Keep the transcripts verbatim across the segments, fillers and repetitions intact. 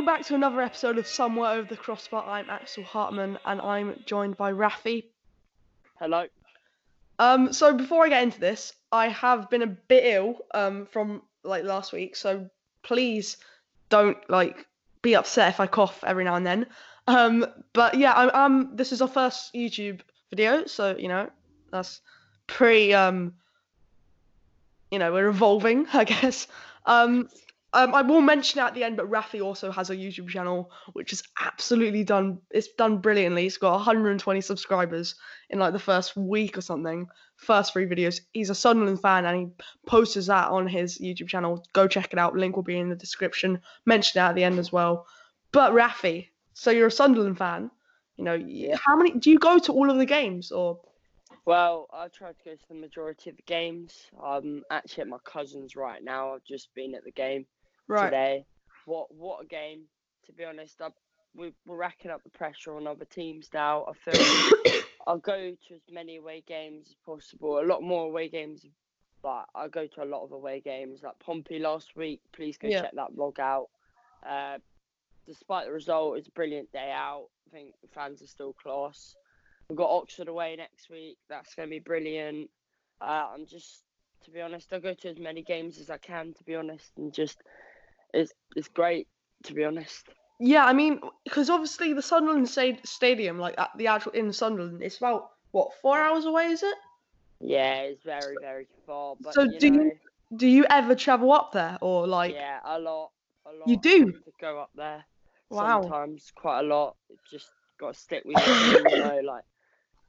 welcome back to another episode of Somewhere Over the Crossbar. I'm Axel Hartman and I'm joined by Rafi. Hello. Um, so before I get into this, I have been a bit ill um, from like last week, so please don't like be upset if I cough every now and then. Um, but yeah, I'm, I'm. This is our first YouTube video, so you know that's pretty. Um, you know we're evolving, I guess. Um, um, I will mention at the end, but Rafi also has a YouTube channel which is absolutely done. It's done brilliantly. It's got one hundred twenty subscribers in like the first week or something. First three videos. He's a Sunderland fan and he posts that on his YouTube channel. Go check it out. Link will be in the description. Mention it at the end as well. But Rafi, so you're a Sunderland fan, you know, yeah. How many, do you go to all of the games or? Well, I try to go to the majority of the games. I'm actually at my cousin's right now. I've just been at the game right. today. What what a game, to be honest. I, we, we're racking up the pressure on other teams now. I feel I'll go to as many away games as possible. A lot more away games, but I go to a lot of away games. Like Pompey last week, please go yeah. check that vlog out. Uh, Despite the result, it's a brilliant day out. I think the fans are still class. We've got Oxford away next week. That's going to be brilliant. Uh, I'm just, to be honest, I go to as many games as I can, to be honest. And just, it's it's great, to be honest. Yeah, I mean, because obviously the Sunderland st- Stadium, like at the actual in Sunderland, it's about, what, four hours away, is it? Yeah, it's very, very far. But, so you do, know, you, do you ever travel up there or like? Yeah, a lot. A lot. You do? To go up there. Wow. Sometimes quite a lot. Just got to stick with it. You know, like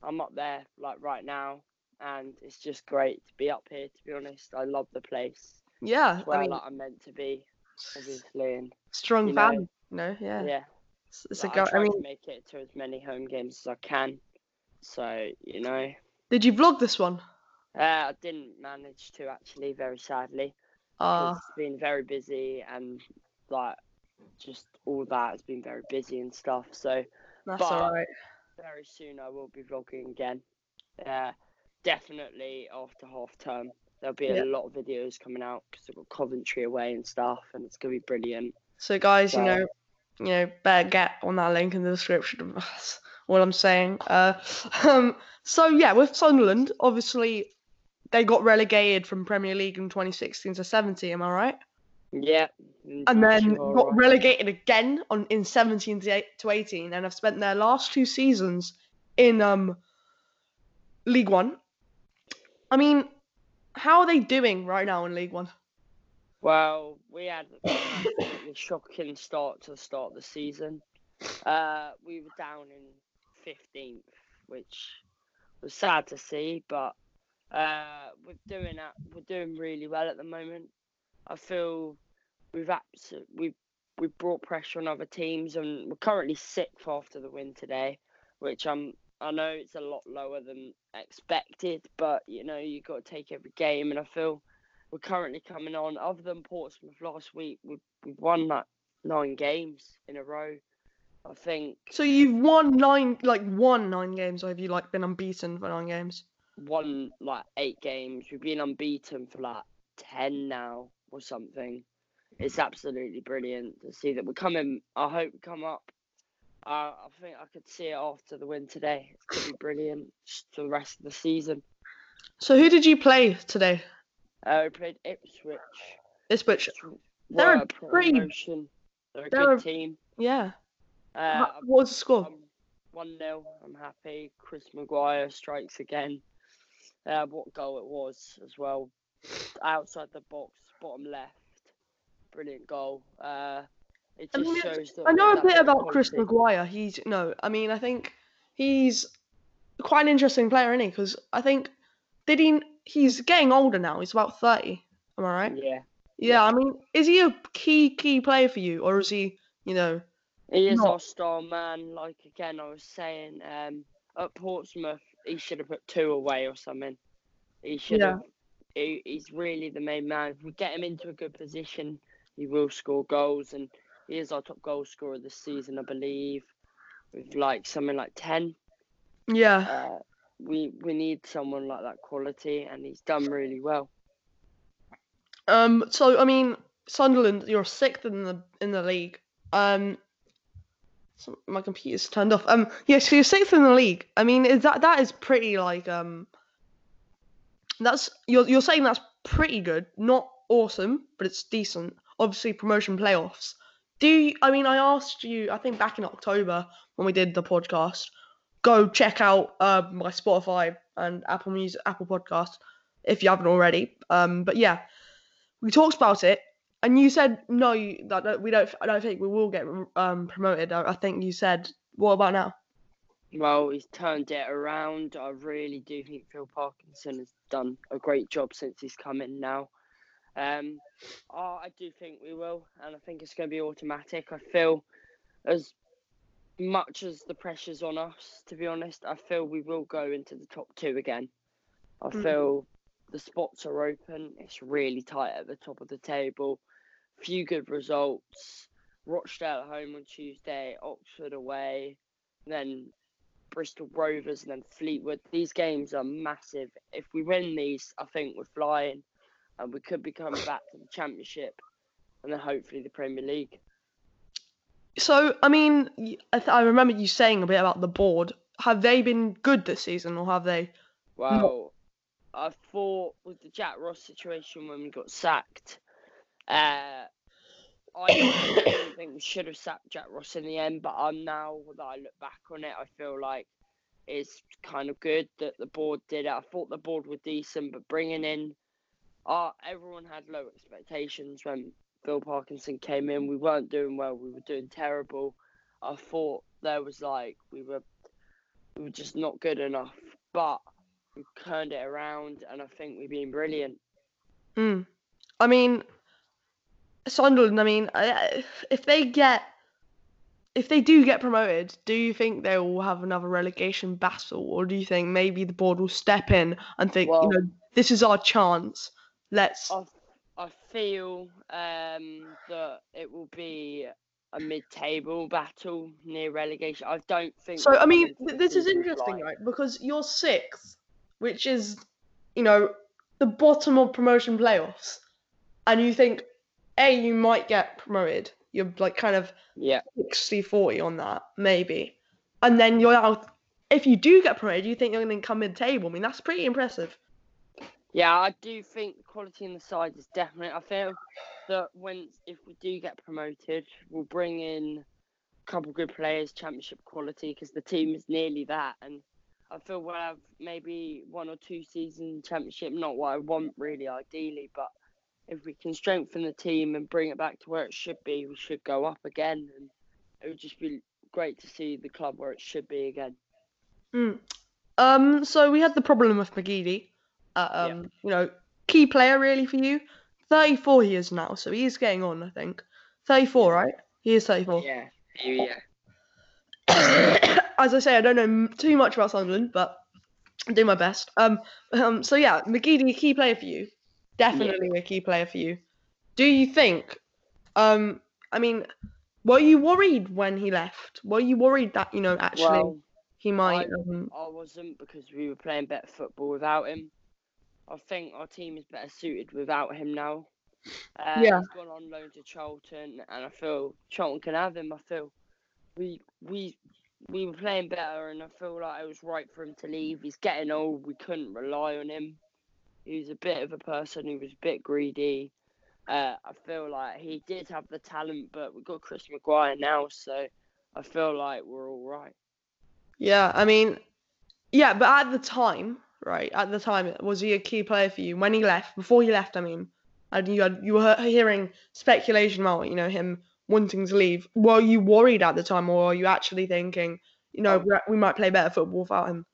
I'm up there like right now, and it's just great to be up here. To be honest, I love the place. Yeah, it's where I mean, like I'm meant to be, obviously. And, strong you know, band, you know, yeah. Yeah. It's, it's like, a go- I try I mean, to make it to as many home games as I can. So you know. Did you vlog this one? Uh, I didn't manage to actually, very sadly. Uh it's been very busy and like. Just all that has been very busy and stuff, so that's all right. Very soon I will be vlogging again. Uh, definitely after half term, there'll be yeah. a lot of videos coming out because I've got Coventry away and stuff, and it's gonna be brilliant. So, guys, so, you know, you know, better get on that link in the description. That's all I'm saying. Uh, um, so yeah, with Sunderland, obviously they got relegated from Premier League in twenty sixteen to seventeen. Am I right? Yeah, and then sure. got relegated again on in seventeen to eighteen, and have spent their last two seasons in um League One. I mean, how are they doing right now in League One? Well, we had a shocking start to the start of the season. Uh, we were down in fifteenth, which was sad to see, but uh, we're doing that. We're doing really well at the moment. I feel we've absolutely we've, we've brought pressure on other teams, and we're currently sixth after the win today, which I'm I know it's a lot lower than expected, but you know you got to take every game, and I feel we're currently coming on. Other than Portsmouth last week, we we won like nine games in a row, I think. So you've won nine, like won nine games, or have you like been unbeaten for nine games? Won like eight games. We've been unbeaten for like ten now. Or something. It's absolutely brilliant to see that we're coming. I hope we come up. Uh, I think I could see it after the win today. It's going to be brilliant for the rest of the season. So who did you play today? Uh, we played Ipswich. Ipswich. They're a pretty... They're a They're good a... team. Yeah. Uh, what was the score? one nil. I'm happy. Chris Maguire strikes again. Uh, what goal it was as well. Outside the box, bottom left, brilliant goal. Uh, it just I mean, shows. That I know a bit about Chris team. Maguire. He's no, I mean, I think he's quite an interesting player, isn't he? Because I think did he? He's getting older now. He's about thirty. Am I right? Yeah. Yeah. I mean, is he a key key player for you, or is he? You know. He is not... our star man. Like again, I was saying um, at Portsmouth, he should have put two away or something. He should have. Yeah. He, he's really the main man. If we get him into a good position, he will score goals, and he is our top goal scorer this season, I believe, with like something like ten. Yeah. Uh, we we need someone like that quality, and he's done really well. Um. So I mean, Sunderland, you're sixth in the in the league. Um, so my computer's turned off. Um, yeah, so you're sixth in the league. I mean, is that that is pretty like um. That's you're you're saying that's pretty good, not awesome, but it's decent. Obviously, promotion playoffs. Do you, I mean I asked you? I think back in October when we did the podcast, go check out uh, my Spotify and Apple Music, Apple Podcast, if you haven't already. Um, but yeah, we talked about it, and you said no, you, that we don't. I don't think we will get um, promoted. I, I think you said. What about now? Well, he's turned it around. I really do think Phil Parkinson has done a great job since he's come in now. Um, oh, I do think we will, and I think it's going to be automatic. I feel as much as the pressure's on us, to be honest, I feel we will go into the top two again. I mm. feel the spots are open. It's really tight at the top of the table. Few good results. Rochdale at home on Tuesday, Oxford away, then Bristol Rovers, and then Fleetwood. These games are massive. If we win these, I think we're flying. And we could be coming back to the Championship and then hopefully the Premier League. So, I mean, I, th- I remember you saying a bit about the board. Have they been good this season or have they? Well, I thought with the Jack Ross situation when we got sacked, uh, I didn't think we should have sacked Jack Ross in the end, but I'm now that I look back on it, I feel like it's kind of good that the board did it. I thought the board were decent, but bringing in Uh, everyone had low expectations when Phil Parkinson came in. We weren't doing well. We were doing terrible. I thought there was like we were, we were just not good enough. But we turned it around, and I think we've been brilliant. Mm. I mean, Sunderland. I mean, if they get, if they do get promoted, do you think they will have another relegation battle, or do you think maybe the board will step in and think, well, you know, this is our chance? Let's. I, I feel um, that it will be a mid-table battle near relegation. I don't think. So I mean, this is interesting, right? Because you're sixth, which is, you know, the bottom of promotion playoffs, and you think, a, you might get promoted. You're like kind of yeah sixty forty on that maybe, and then you're out. If you do get promoted, you think you're going to come mid-table. I mean, that's pretty impressive. Yeah, I do think the quality in the side is definite. I feel that when if we do get promoted, we'll bring in a couple of good players, Championship quality, because the team is nearly that. And I feel we'll have maybe one or two seasons Championship, not what I want really, ideally. But if we can strengthen the team and bring it back to where it should be, we should go up again. And it would just be great to see the club where it should be again. Mm. Um. So we had the problem with McGeady. Uh, um, yep. You know, key player really for you. thirty-four he is now, so he is getting on, I think. thirty-four, right? He is thirty-four. Yeah, yeah. As I say, I don't know too much about Sunderland, but I'll do my best. Um, um. So yeah, McGeady, key player for you. Definitely yeah. a key player for you. Do you think? Um, I mean, were you worried when he left? Were you worried that, you know, actually well, he might? I, um, I wasn't, because we were playing better football without him. I think our team is better suited without him now. Um, yeah. He's gone on loan to Charlton, and I feel Charlton can have him. I feel we we we were playing better, and I feel like it was right for him to leave. He's getting old. We couldn't rely on him. He was a bit of a person. He was a bit greedy. Uh, I feel like he did have the talent, but we've got Chris Maguire now, so I feel like we're all right. Yeah, I mean, yeah, but at the time... Right, at the time, was he a key player for you? When he left, before he left, I mean, and you had, you were hearing speculation about, you know, him wanting to leave. Were you worried at the time, or were you actually thinking, you know, we might play better football without him?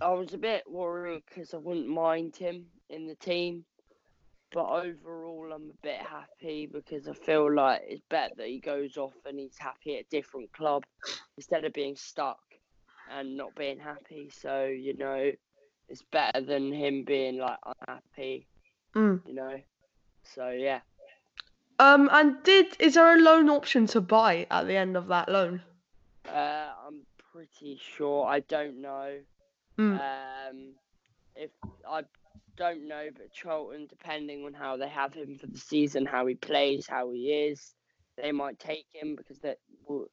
I was a bit worried because I wouldn't mind him in the team. But overall, I'm a bit happy because I feel like it's better that he goes off and he's happy at a different club instead of being stuck and not being happy. So, you know... It's better than him being, like, unhappy, mm. you know? So, yeah. Um, and did is there a loan option to buy at the end of that loan? Uh, I'm pretty sure. I don't know. Mm. Um, if I don't know, but Charlton, depending on how they have him for the season, how he plays, how he is, they might take him because that well,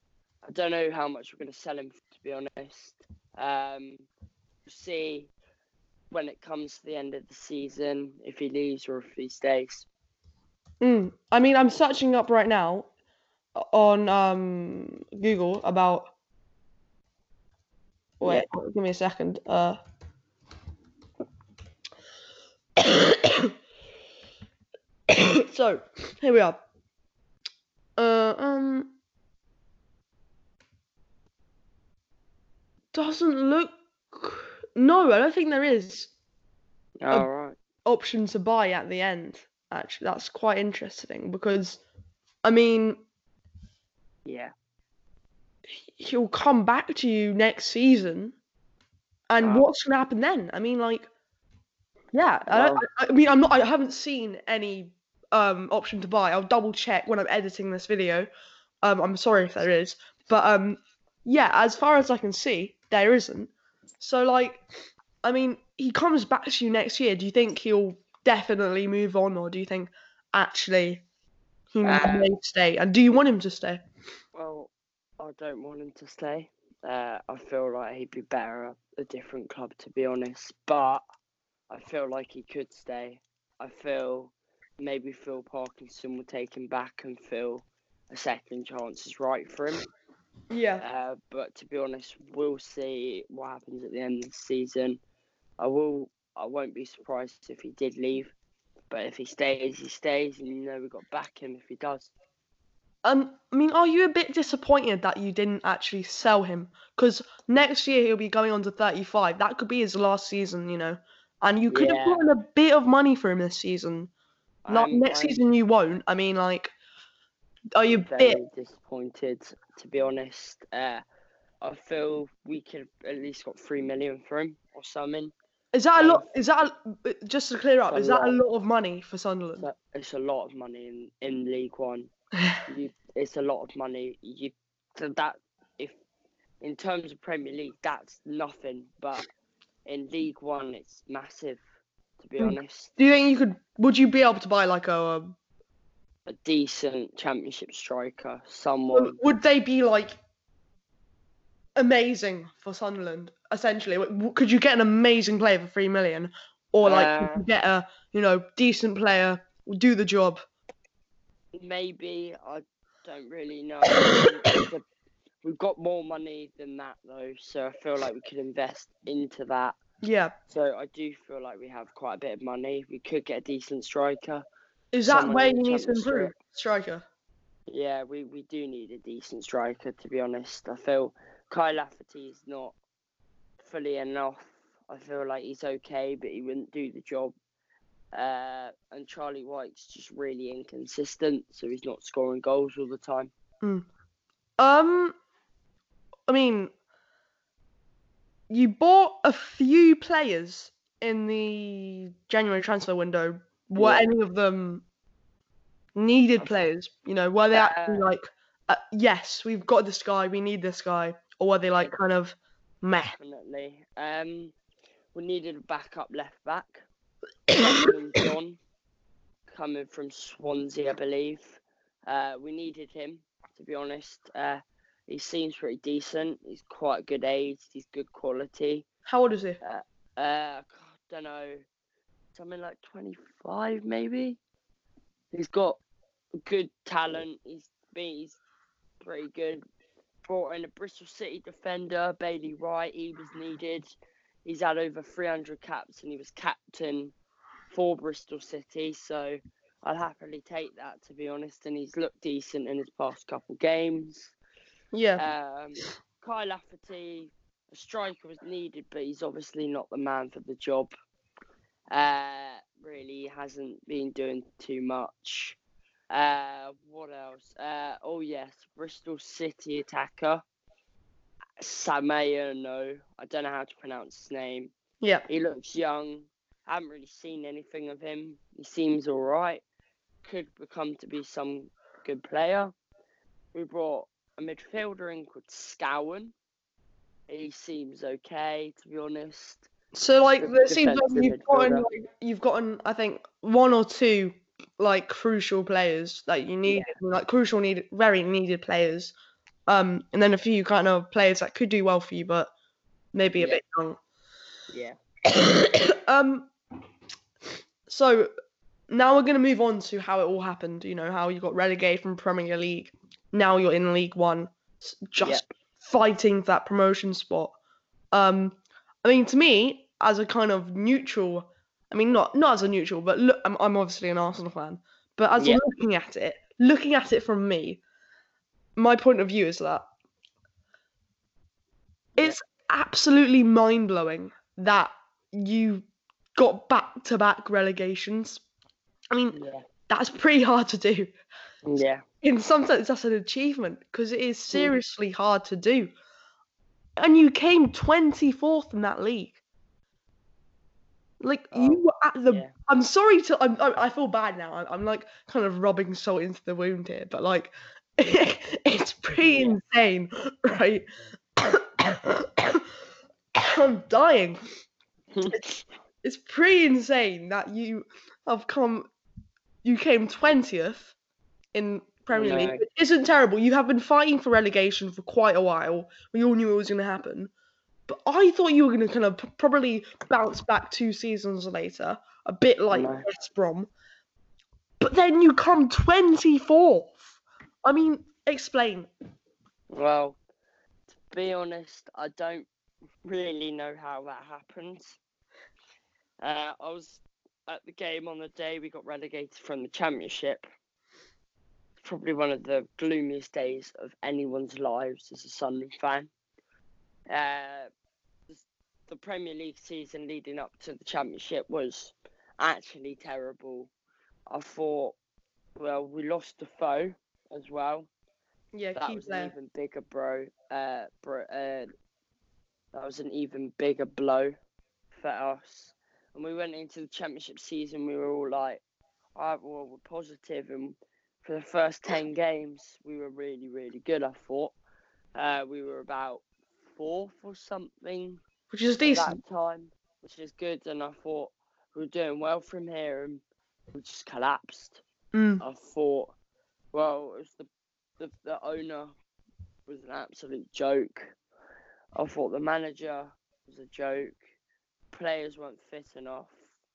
I don't know how much we're going to sell him for, to be honest. Um, we'll see when it comes to the end of the season if he leaves or if he stays. Mm. I mean, I'm searching up right now on um, Google about. Wait, yeah. Give me a second. Uh... so here we are. Uh, um, doesn't look. No, I don't think there is. All oh, right. Option to buy at the end. Actually, that's quite interesting because, I mean, yeah, he'll come back to you next season, and wow. What's gonna happen then? I mean, like, yeah, well, I, I mean, I'm not. I haven't seen any um option to buy. I'll double check when I'm editing this video. Um, I'm sorry if there is, but um, yeah, as far as I can see, there isn't. So, like, I mean, he comes back to you next year. Do you think he'll definitely move on, or do you think actually he um, may stay? And do you want him to stay? Well, I don't want him to stay. Uh, I feel like he'd be better at a different club, to be honest. But I feel like he could stay. I feel maybe Phil Parkinson will take him back and feel a second chance is right for him. Yeah. Uh, but to be honest, we'll see what happens at the end of the season. I will. I won't be surprised if he did leave. But if he stays, he stays. And you know we've got to back him if he does. Um, I mean, are you a bit disappointed that you didn't actually sell him? Because next year he'll be going on to thirty-five. That could be his last season, you know. And you could yeah. have put in a bit of money for him this season. Like, I'm, next I'm, season you won't. I mean, like, are you a bit... disappointed, to be honest. Uh, I feel we could have at least got three million for him or something. Is that a lot? Is that a, just to clear up? Is that a lot of money for Sunderland? It's a lot of money in, in League One. you, it's a lot of money. You that if in terms of Premier League, that's nothing. But in League One, it's massive. To be honest, do you think you could? Would you be able to buy like a um, a decent Championship striker? Someone would they be like amazing for Sunderland? Essentially, could you get an amazing player for three million, or like uh, could you get a you know decent player do the job? Maybe I don't really know. We've got more money than that though, so I feel like we could invest into that. Yeah. So I do feel like we have quite a bit of money. We could get a decent striker. Is that where you need to improve, striker? Yeah, we we do need a decent striker. To be honest, I feel Kyle Lafferty is not fully enough. I feel like he's okay, but he wouldn't do the job. Uh, and Charlie White's just really inconsistent, so he's not scoring goals all the time. Mm. Um, I mean, you bought a few players in the January transfer window. Were yeah. any of them needed players? You know, were they uh, actually like, uh, yes, we've got this guy, we need this guy, or were they like kind of meh? Definitely. Um, we needed a backup left back. John, coming from Swansea, I believe. Uh, we needed him, to be honest. Uh, he seems pretty decent. He's quite good age. He's good quality. How old is he? Uh, uh I don't know. Something like twenty-five, maybe. He's got good talent. He's he's pretty good. Brought in a Bristol City defender, Bailey Wright. He was needed. He's had over three hundred caps and he was captain for Bristol City. So I'll happily take that, to be honest. And he's looked decent in his past couple games. Yeah. Um, Kyle Lafferty, a striker was needed, but he's obviously not the man for the job. Uh, really hasn't been doing too much. Uh, what else? Uh, oh, yes, Bristol City attacker. Samaya, no, I don't know how to pronounce his name. Yeah, he looks young. I haven't really seen anything of him. He seems all right. Could become to be some good player. We brought a midfielder in called Skowen. He seems okay, to be honest. So, like, it seems like you've gotten, like, you've gotten, I think, one or two like crucial players that you need, yeah. like crucial needed, very needed players, um, and then a few kind of players that could do well for you, but maybe a yeah. bit young. Yeah. um. So now we're gonna move on to how it all happened. You know, how you got relegated from Premier League. Now you're in League One, just yeah. fighting for that promotion spot. Um, I mean, to me, as a kind of neutral. I mean, not not as a neutral, but look, I'm, I'm obviously an Arsenal fan. But as yeah. looking at it, looking at it from me, my point of view is that yeah. it's absolutely mind-blowing that you got back-to-back relegations. I mean, yeah. that's pretty hard to do. Yeah. In some sense, that's an achievement, because it is seriously mm. hard to do. And you came twenty-fourth in that league. Like, oh, you were at the... Yeah. I'm sorry to... I'm, I feel bad now. I'm, I'm, like, kind of rubbing salt into the wound here. But, like, it's pretty yeah. insane, right? I'm dying. It's, it's pretty insane that you have come... You came twentieth in Premier no. League. It isn't terrible. You have been fighting for relegation for quite a while. We all knew it was going to happen. But I thought you were going to kind of probably bounce back two seasons later, a bit like no. West Brom. But then you come twenty-fourth. I mean, explain. Well, to be honest, I don't really know how that happened. Uh, I was at the game on the day we got relegated from the Championship. Probably one of the gloomiest days of anyone's lives as a Sunderland fan. Uh, the Premier League season leading up to the Championship was actually terrible. I thought, well, we lost Defoe as well. Yeah, that was there. an even bigger bro. Uh, bro uh, that was an even bigger blow for us. And we went into the Championship season. We were all like, "Alright, well, we're positive." And for the first ten games, we were really, really good. I thought uh, we were about fourth or something, which is decent that time, which is good. And I thought we were doing well from here, and we just collapsed. Mm. I thought, well, it was the, the the owner was an absolute joke. I thought the manager was a joke. Players weren't fit enough.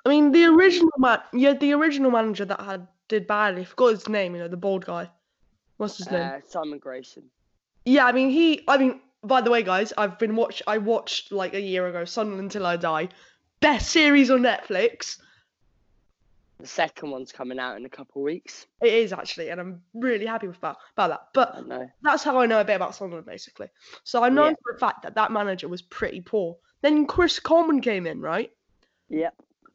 I mean, the original man, yeah, the original manager that had did badly. Forgot his name. You know, the bald guy. What's his uh, name? Simon Grayson. Yeah, I mean he. I mean. By the way, guys, I've been watch. I watched like a year ago, Sunderland Till I Die, best series on Netflix. The second one's coming out in a couple of weeks. It is actually, and I'm really happy with that about that. But that's how I know a bit about Sunderland, basically. So I know yeah. for a fact that that manager was pretty poor. Then Chris Coleman came in, right? Yeah.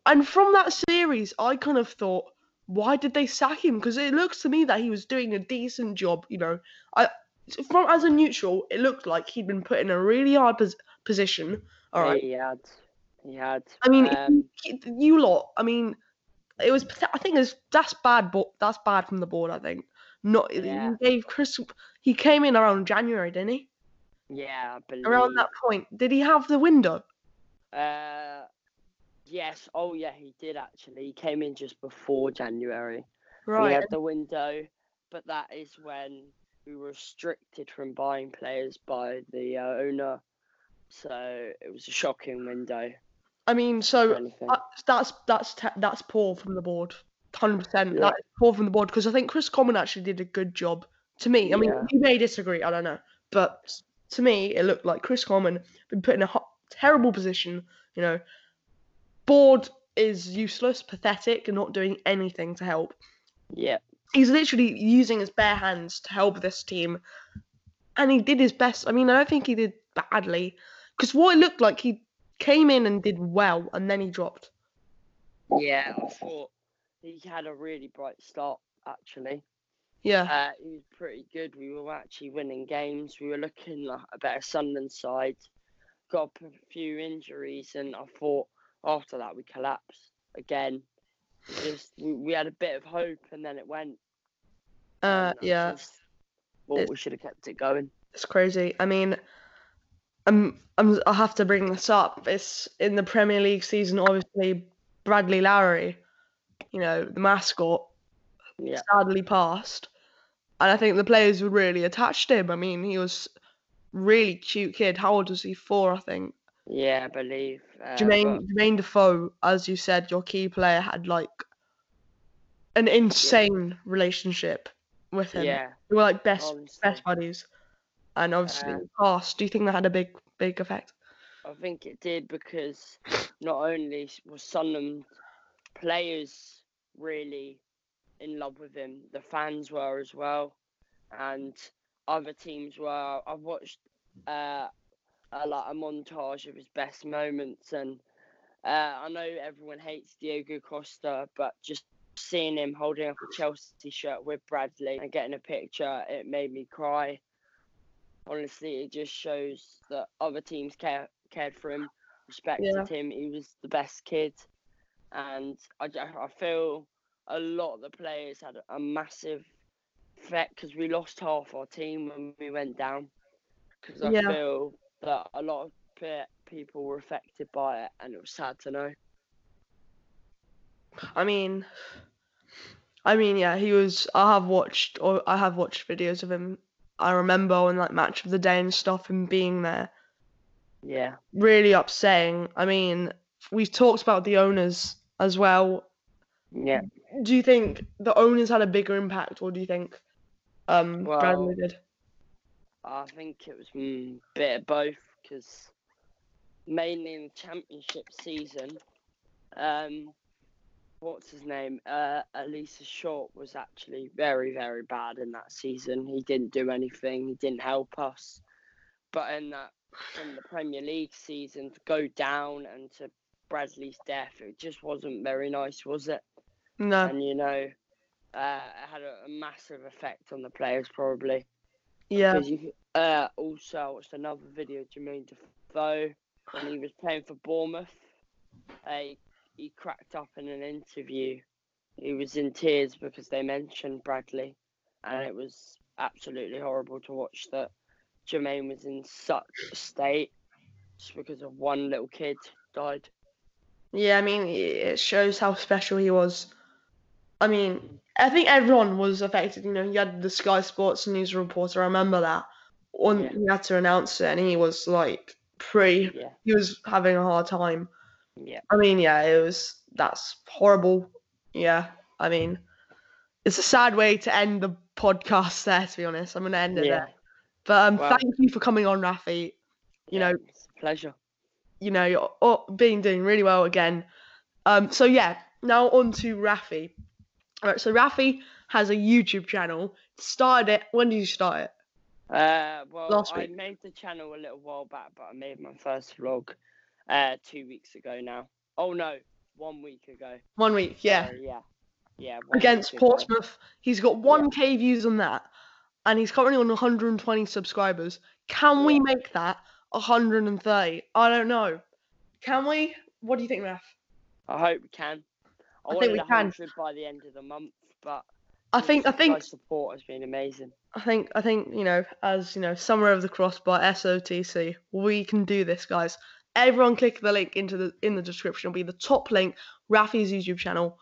And from that series, I kind of thought, why did they sack him? Because it looks to me that he was doing a decent job. You know, I. From as a neutral, it looked like he'd been put in a really hard pos- position. All right, he had, he had. I mean, um, he, you lot. I mean, it was. I think it's that's bad. Bo- that's bad from the board. I think not. Yeah. He gave Chris. He came in around January, didn't he? Yeah, I believe. Around that point, did he have the window? Uh, yes. Oh, yeah, he did actually. He came in just before January. Right. He had the window, but that is when we were restricted from buying players by the uh, owner, so it was a shocking window. I mean, so uh, that's that's te- that's poor from the board, one hundred percent. Yeah. That's poor from the board, because I think Chris Coleman actually did a good job. To me, I yeah. mean, you may disagree, I don't know, but to me, it looked like Chris Coleman been put in a hot, terrible position. You know, board is useless, pathetic, and not doing anything to help. Yeah. He's literally using his bare hands to help this team. And he did his best. I mean, I don't think he did badly. Because what it looked like, he came in and did well, and then he dropped. Yeah, I thought he had a really bright start, actually. Yeah. Uh, he was pretty good. We were actually winning games. We were looking like a better Sunderland side. Got a few injuries, and I thought after that we collapsed again. Just, we had a bit of hope, and then it went. Uh, yeah. Well, we should have kept it going. It's crazy. I mean, I'm, I'm, I'll have to bring this up. It's in the Premier League season, obviously. Bradley Lowry, you know, the mascot, yeah. sadly passed. And I think the players were really attached to him. I mean, he was really cute kid. How old was he? Four, I think. Yeah, I believe. Uh, Jermaine, but... Jermaine Defoe, as you said, your key player, had like an insane yeah. relationship with him. Yeah. They were like best obviously. best buddies. And obviously um, passed. Do you think that had a big, big effect? I think it did, because not only was Sunderland players really in love with him, the fans were as well, and other teams were. I've watched uh, a, like a montage of his best moments, and uh, I know everyone hates Diego Costa, but just seeing him holding up a Chelsea shirt with Bradley and getting a picture, it made me cry. Honestly, it just shows that other teams care, cared for him, respected yeah. him. He was the best kid. And I, I feel a lot of the players had a massive effect, because we lost half our team when we went down. Because I yeah. feel that a lot of pe- people were affected by it, and it was sad to know. I mean, I mean, yeah, he was. I have watched, or I have watched videos of him. I remember on like Match of the Day and stuff, and being there. Yeah. Really upsetting. I mean, we've talked about the owners as well. Yeah. Do you think the owners had a bigger impact, or do you think um, well, Bradley did? I think it was a bit of both, because mainly in the championship season, um, what's his name? Uh, Alisa Short was actually very, very bad in that season. He didn't do anything. He didn't help us. But in that, in the Premier League season, to go down and to Bradley's death, it just wasn't very nice, was it? No. And, you know, uh, it had a, a massive effect on the players, probably. Yeah. You, uh, also, I watched another video of Jermaine Defoe when he was playing for Bournemouth. Uh, he, he cracked up in an interview. He was in tears because they mentioned Bradley, and it was absolutely horrible to watch that Jermaine was in such a state just because of one little kid died. Yeah, I mean, it shows how special he was. I mean, I think everyone was affected. You know, he had the Sky Sports news reporter, I remember that. On, yeah. He had to announce it, and he was, like, pretty... Yeah. He was having a hard time. Yeah. I mean, yeah, it was... That's horrible. Yeah, I mean, it's a sad way to end the podcast there, to be honest. I'm going to end it yeah. there. But um, well, thank you for coming on, Rafi. You yeah, know... It's a pleasure. You know, you're being doing really well again. Um, so, yeah, now on to Rafi. All right, so Rafi has a YouTube channel. Started it. When did you start it? Uh, well, Last week. I made the channel a little while back, but I made my first vlog uh, two weeks ago now. Oh, no, one week ago. One week, yeah. Uh, yeah. yeah. Against Portsmouth. Ago. He's got one K yeah. views on that, and he's currently on one hundred twenty subscribers. Can yeah. we make that one hundred thirty? I don't know. Can we? What do you think, Raf? I hope we can. I, I think we can by the end of the month. But I think I think support has been amazing. I think I think you know, as you know, Somewhere Over the Crossbar, S O T C. We can do this, guys. Everyone, click the link into the in the description. It'll be the top link. Rafi's YouTube channel,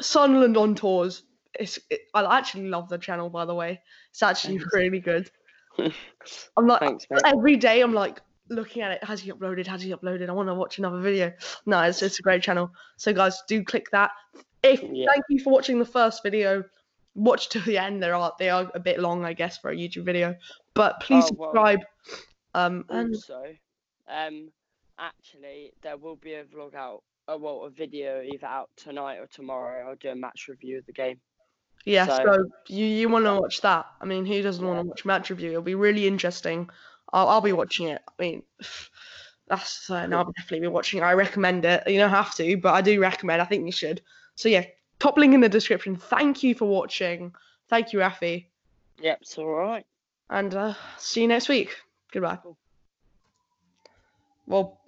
Sunderland on Tours. It's it, I actually love the channel, by the way. It's actually Thanks. really good. I'm like Thanks, every day I'm like looking at it, has he uploaded, has he uploaded, I want to watch another video. No, it's it's a great channel. So guys, do click that. If yeah. Thank you for watching the first video. Watch till the end. There are they are a bit long, I guess, for a YouTube video. But please oh, well, subscribe. Um and also, um actually there will be a vlog out uh, well a video either out tonight or tomorrow. I'll do a match review of the game. Yeah, so, so you, you want to watch that. I mean, who doesn't yeah. want to watch match review? It'll be really interesting. I'll, I'll be watching it. I mean, that's uh, no, I'll definitely be watching it. I recommend it. You don't have to, but I do recommend. I think you should. So, yeah, top link in the description. Thank you for watching. Thank you, Rafi. Yep, it's all right. And uh, see you next week. Goodbye. Cool. Well...